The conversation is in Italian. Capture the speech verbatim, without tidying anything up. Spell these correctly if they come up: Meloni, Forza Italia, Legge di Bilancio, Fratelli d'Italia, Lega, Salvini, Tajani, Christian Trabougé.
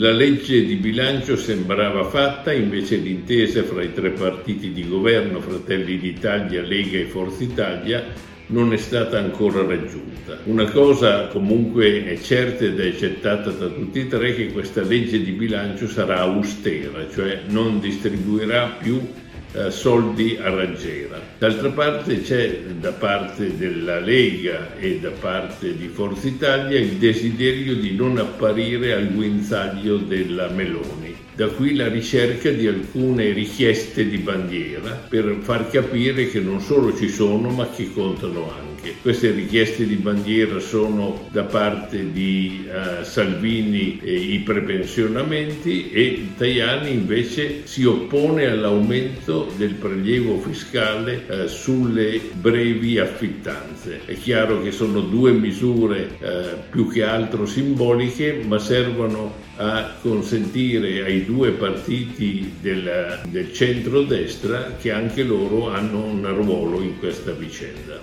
La legge di bilancio sembrava fatta, invece l'intesa fra i tre partiti di governo, Fratelli d'Italia, Lega e Forza Italia, non è stata ancora raggiunta. Una cosa comunque è certa ed è accettata da tutti e tre, che questa legge di bilancio sarà austera, cioè non distribuirà più eh, soldi a raggiera. D'altra parte c'è da parte della Lega e da parte di Forza Italia il desiderio di non apparire al guinzaglio della Meloni. Da qui la ricerca di alcune richieste di bandiera per far capire che non solo ci sono, ma che contano anche. Queste richieste di bandiera sono da parte di uh, Salvini eh, i prepensionamenti, e Tajani invece si oppone all'aumento del prelievo fiscale eh, sulle brevi affittanze. È chiaro che sono due misure eh, più che altro simboliche, ma servono a consentire ai due partiti del, del centrodestra che anche loro hanno un ruolo in questa vicenda.